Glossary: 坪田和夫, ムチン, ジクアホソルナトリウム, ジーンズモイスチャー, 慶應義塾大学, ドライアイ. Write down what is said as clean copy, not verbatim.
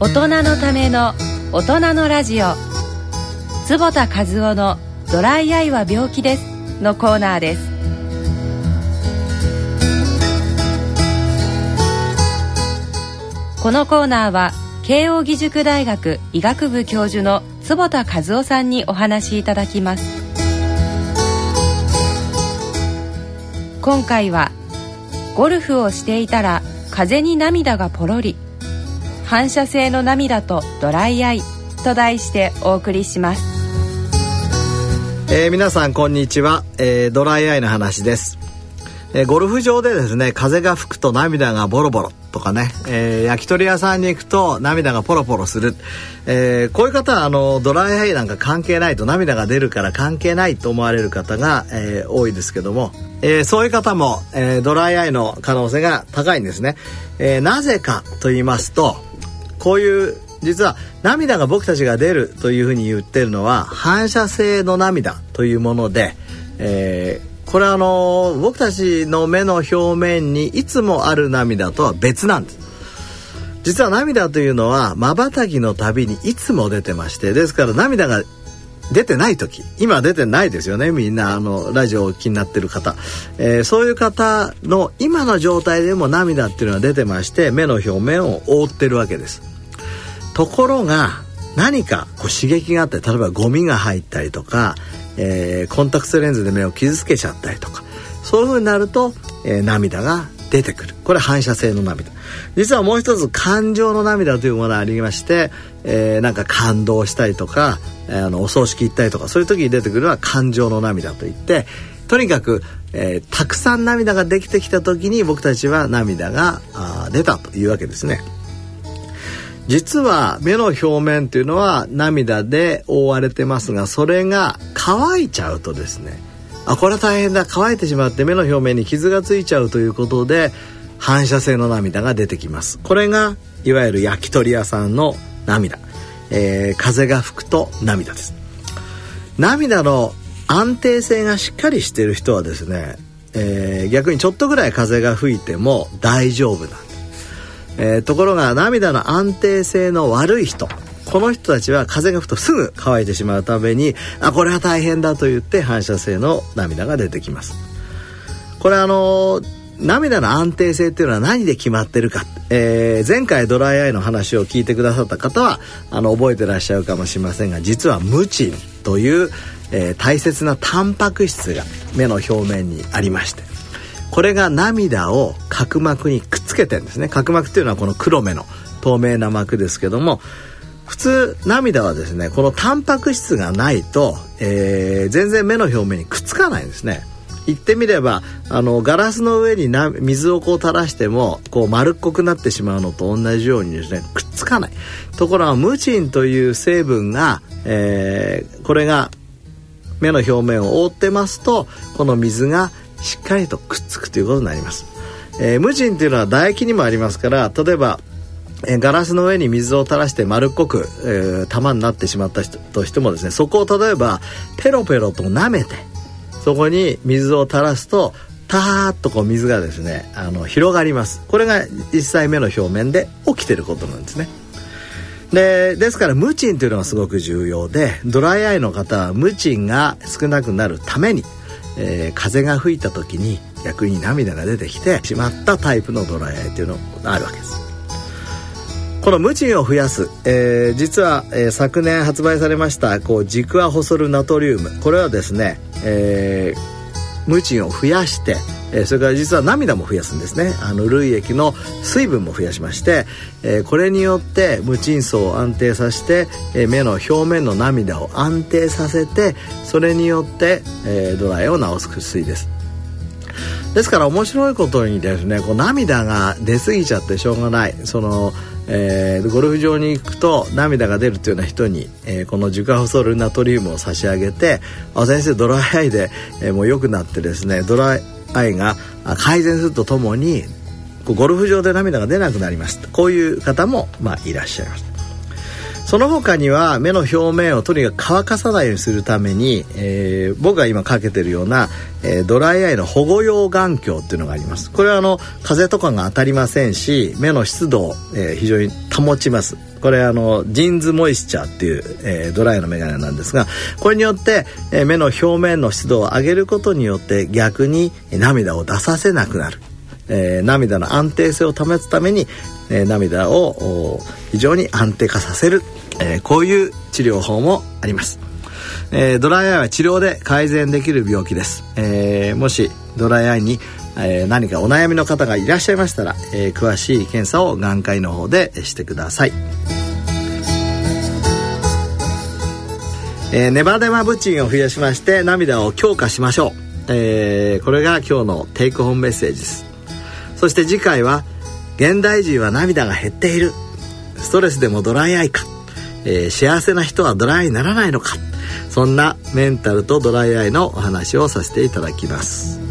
大人のための大人のラジオ、坪田和夫のドライアイは病気ですのコーナーです。このコーナーは慶應義塾大学医学部教授の坪田和夫さんにお話しいただきます。今回はゴルフをしていたら風に涙がポロリ、反射性の涙とドライアイと題してお送りします。皆さんこんにちは。ドライアイの話です。ゴルフ場でですね、風が吹くと涙がボロボロとかね、焼き鳥屋さんに行くと涙がポロポロする、こういう方はドライアイなんか関係ないと、涙が出るから関係ないと思われる方が、多いですけども、そういう方も、ドライアイの可能性が高いんですね。なぜかと言いますと、こういう実は涙が僕たちが出るというふうに言ってるのは反射性の涙というもので、これは僕たちの目の表面にいつもある涙とは別なんです。実は涙というのは瞬きのたびにいつも出てまして、ですから涙が出てない時、今出てないですよね、みんなラジオをお聞きになってる方、そういう方の今の状態でも涙っていうのは出てまして、目の表面を覆ってるわけです。ところが何かこう刺激があって、例えばゴミが入ったりとか、コンタクトレンズで目を傷つけちゃったりとか、そういう風になると、涙が出てくる。これ反射性の涙。実はもう一つ感情の涙というものがありまして、なんか感動したりとか、お葬式行ったりとか、そういう時に出てくるのは感情の涙といって、とにかく、たくさん涙ができてきた時に僕たちは涙が出たというわけですね。実は目の表面というのは涙で覆われてますが、それが乾いちゃうとですね、これは大変だ、乾いてしまって目の表面に傷がついちゃうということで、反射性の涙が出てきます。これがいわゆる焼き鳥屋さんの涙、風が吹くと涙です。涙の安定性がしっかりしている人はですね、逆にちょっとぐらい風が吹いても大丈夫なんです。ところが涙の安定性の悪い人、この人たちは風が吹くとすぐ乾いてしまうために、これは大変だと言って反射性の涙が出てきます。これ涙の安定性っていうのは何で決まってるか、前回ドライアイの話を聞いてくださった方は覚えてらっしゃるかもしれませんが、実はムチンという、大切なタンパク質が目の表面にありまして、これが涙を角膜にくっつけてるんですね。角膜っていうのはこの黒目の透明な膜ですけども、普通涙はですね、このタンパク質がないと、全然目の表面にくっつかないんですね。言ってみればガラスの上に水をこう垂らしてもこう丸っこくなってしまうのと同じようにですね、くっつかない。ところがムチンという成分が、これが目の表面を覆ってますと、この水がしっかりとくっつくということになります。ムチンというのは唾液にもありますから、例えば、ガラスの上に水を垂らして丸っこく、玉になってしまった人としてもですね、そこを例えばペロペロと舐めてそこに水を垂らすと、たーっとこう水がですね広がります。これが実際目の表面で起きていることなんですね。ですからムチンというのはすごく重要で、ドライアイの方はムチンが少なくなるために、風が吹いた時に逆に涙が出てきてしまったタイプのドライアイというのがあるわけです。このムチンを増やす、実は、昨年発売されましたジクアホソルナトリウム、これはですね、ムチンを増やして、それから実は涙も増やすんですね。涙液の水分も増やしまして、これによってムチン層を安定させて、目の表面の涙を安定させて、それによって、ドライを治す薬です。ですから面白いことにですね、涙が出過ぎちゃってしょうがない、ゴルフ場に行くと涙が出るというような人に、このジクアホソルナトリウムを差し上げて、先生ドライアイで、もう良くなってですね、ドライアイが改善するとともにゴルフ場で涙が出なくなります。こういう方も、いらっしゃいます。その他には目の表面をとにかく乾かさないようにするために、僕が今かけてるような、ドライアイの保護用眼鏡っていうのがあります。これは風とかが当たりませんし、目の湿度を、非常に保ちます。これジーンズモイスチャーっていう、ドライのメガネなんですが、これによって、目の表面の湿度を上げることによって逆に涙を出させなくなる、涙の安定性を保つために、涙を非常に安定化させる、こういう治療法もあります。ドライアイは治療で改善できる病気です。もしドライアイに何かお悩みの方がいらっしゃいましたら、詳しい検査を眼科医の方でしてください。ネバデマブチンを増やしまして涙を強化しましょう。これが今日のテイクホームメッセージです。そして次回は、現代人は涙が減っている、ストレスでもドライアイか、幸せな人はドライにならないのか、そんなメンタルとドライアイのお話をさせていただきます。